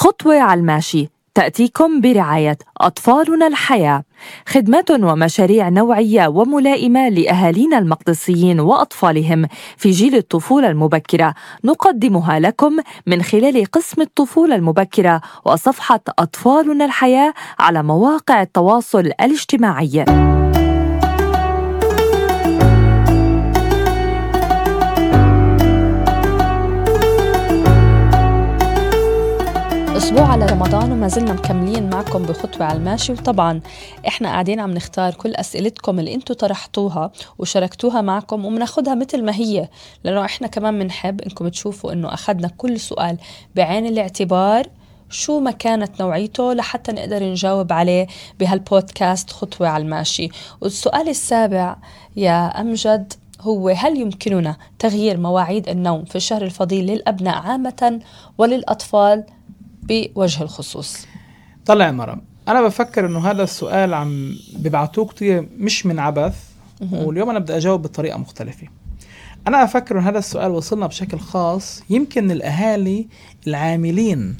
خطوة على الماشي تأتيكم برعاية أطفالنا الحياة، خدمات ومشاريع نوعية وملائمة لأهالينا المقدسيين وأطفالهم في جيل الطفولة المبكرة، نقدمها لكم من خلال قسم الطفولة المبكرة وصفحة أطفالنا الحياة على مواقع التواصل الاجتماعي. أسبوع على رمضان وما زلنا مكملين معكم بخطوة على الماشي، وطبعا إحنا قاعدين عم نختار كل أسئلتكم اللي أنتوا طرحتوها وشاركتوها معكم ومناخدها مثل ما هي، لأنه إحنا كمان منحب إنكم تشوفوا إنه أخذنا كل سؤال بعين الاعتبار شو ما كانت نوعيته لحتى نقدر نجاوب عليه بهالبودكاست خطوة على الماشي. والسؤال السابع يا أمجد هو: هل يمكننا تغيير مواعيد النوم في الشهر الفضيل للأبناء عامة وللأطفال بوجه الخصوص؟ طلع يا مرام، أنا بفكر إنه هذا السؤال عم ببعتوه كتير مش من عبث، واليوم أنا بدي أجاوب بطريقة مختلفة. أنا أفكر إن هذا السؤال وصلنا بشكل خاص يمكن الأهالي العاملين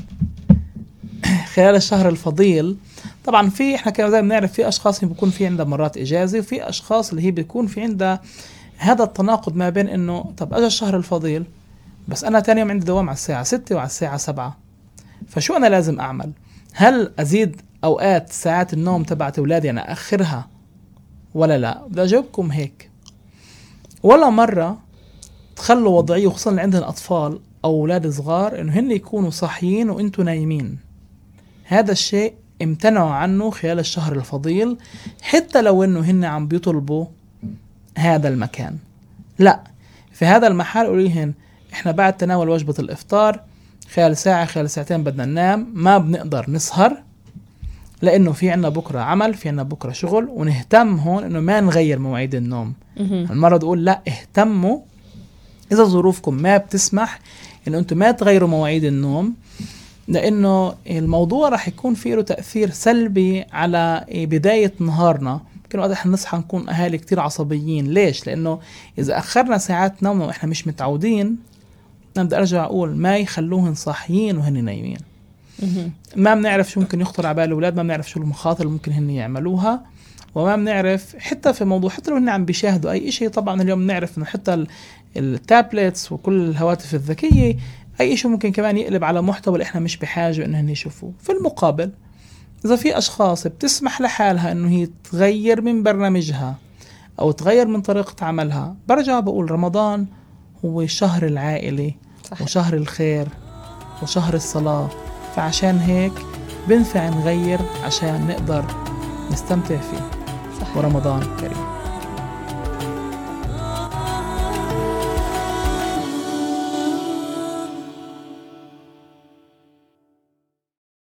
خلال الشهر الفضيل. طبعا في إحنا كنا زي ما بنعرف في أشخاص بيكون في عندها مرات إجازة، وفي أشخاص اللي هي بيكون في عندها هذا التناقض ما بين إنه طب أجا الشهر الفضيل بس أنا تاني يوم عندي دوام على الساعة 6 وعلى الساعة 7، فشو أنا لازم أعمل؟ هل أزيد أوقات ساعات النوم تبعت أولادي أنا أخرها ولا لا؟ بدي أجاوبكم هيك: ولا مرة تخلوا وضعية، وخصوصا اللي عندهم أطفال أو أولاد صغار، إنه هن يكونوا صاحيين وإنتوا نايمين. هذا الشيء امتنعوا عنه خلال الشهر الفضيل، حتى لو إنه هن عم بيطلبوا هذا المكان. لا، في هذا المحل قوليهن إحنا بعد تناول وجبة الإفطار خلال ساعة خلال ساعتين بدنا ننام، ما بنقدر نسهر لأنه في عنا بكرة عمل، في عنا بكرة شغل. ونهتم هون إنه ما نغير مواعيد النوم. المرة تقول لا، اهتموا إذا ظروفكم ما بتسمح إنه أنتم ما تغيروا مواعيد النوم، لأنه الموضوع رح يكون فيه له تأثير سلبي على بداية نهارنا. يمكن وقت إحنا نصحى نكون أهالي كتير عصبيين. ليش؟ لأنه إذا أخرنا ساعات نومنا وإحنا مش متعودين، أنا بدي أرجع أقول ما يخلوهن صاحيين وهن نايمين. ما بنعرف شو ممكن يخطر على بال الأولاد، ما بنعرف شو المخاطر اللي ممكن هن يعملوها، وما بنعرف حتى في موضوع حتى لو هن عم بيشاهدوا أي شيء. طبعا اليوم بنعرف إنه حتى التابلتس وكل الهواتف الذكية أي شيء ممكن كمان يقلب على محتوى اللي إحنا مش بحاجة إنه هن يشوفوه. في المقابل إذا في أشخاص بتسمح لحالها إنه هي تغير من برنامجها أو تغير من طريقة عملها، برجع بقول رمضان هو شهر العائلة وشهر الخير وشهر الصلاة، فعشان هيك بنفع نغير عشان نقدر نستمتع فيه. ورمضان كريم.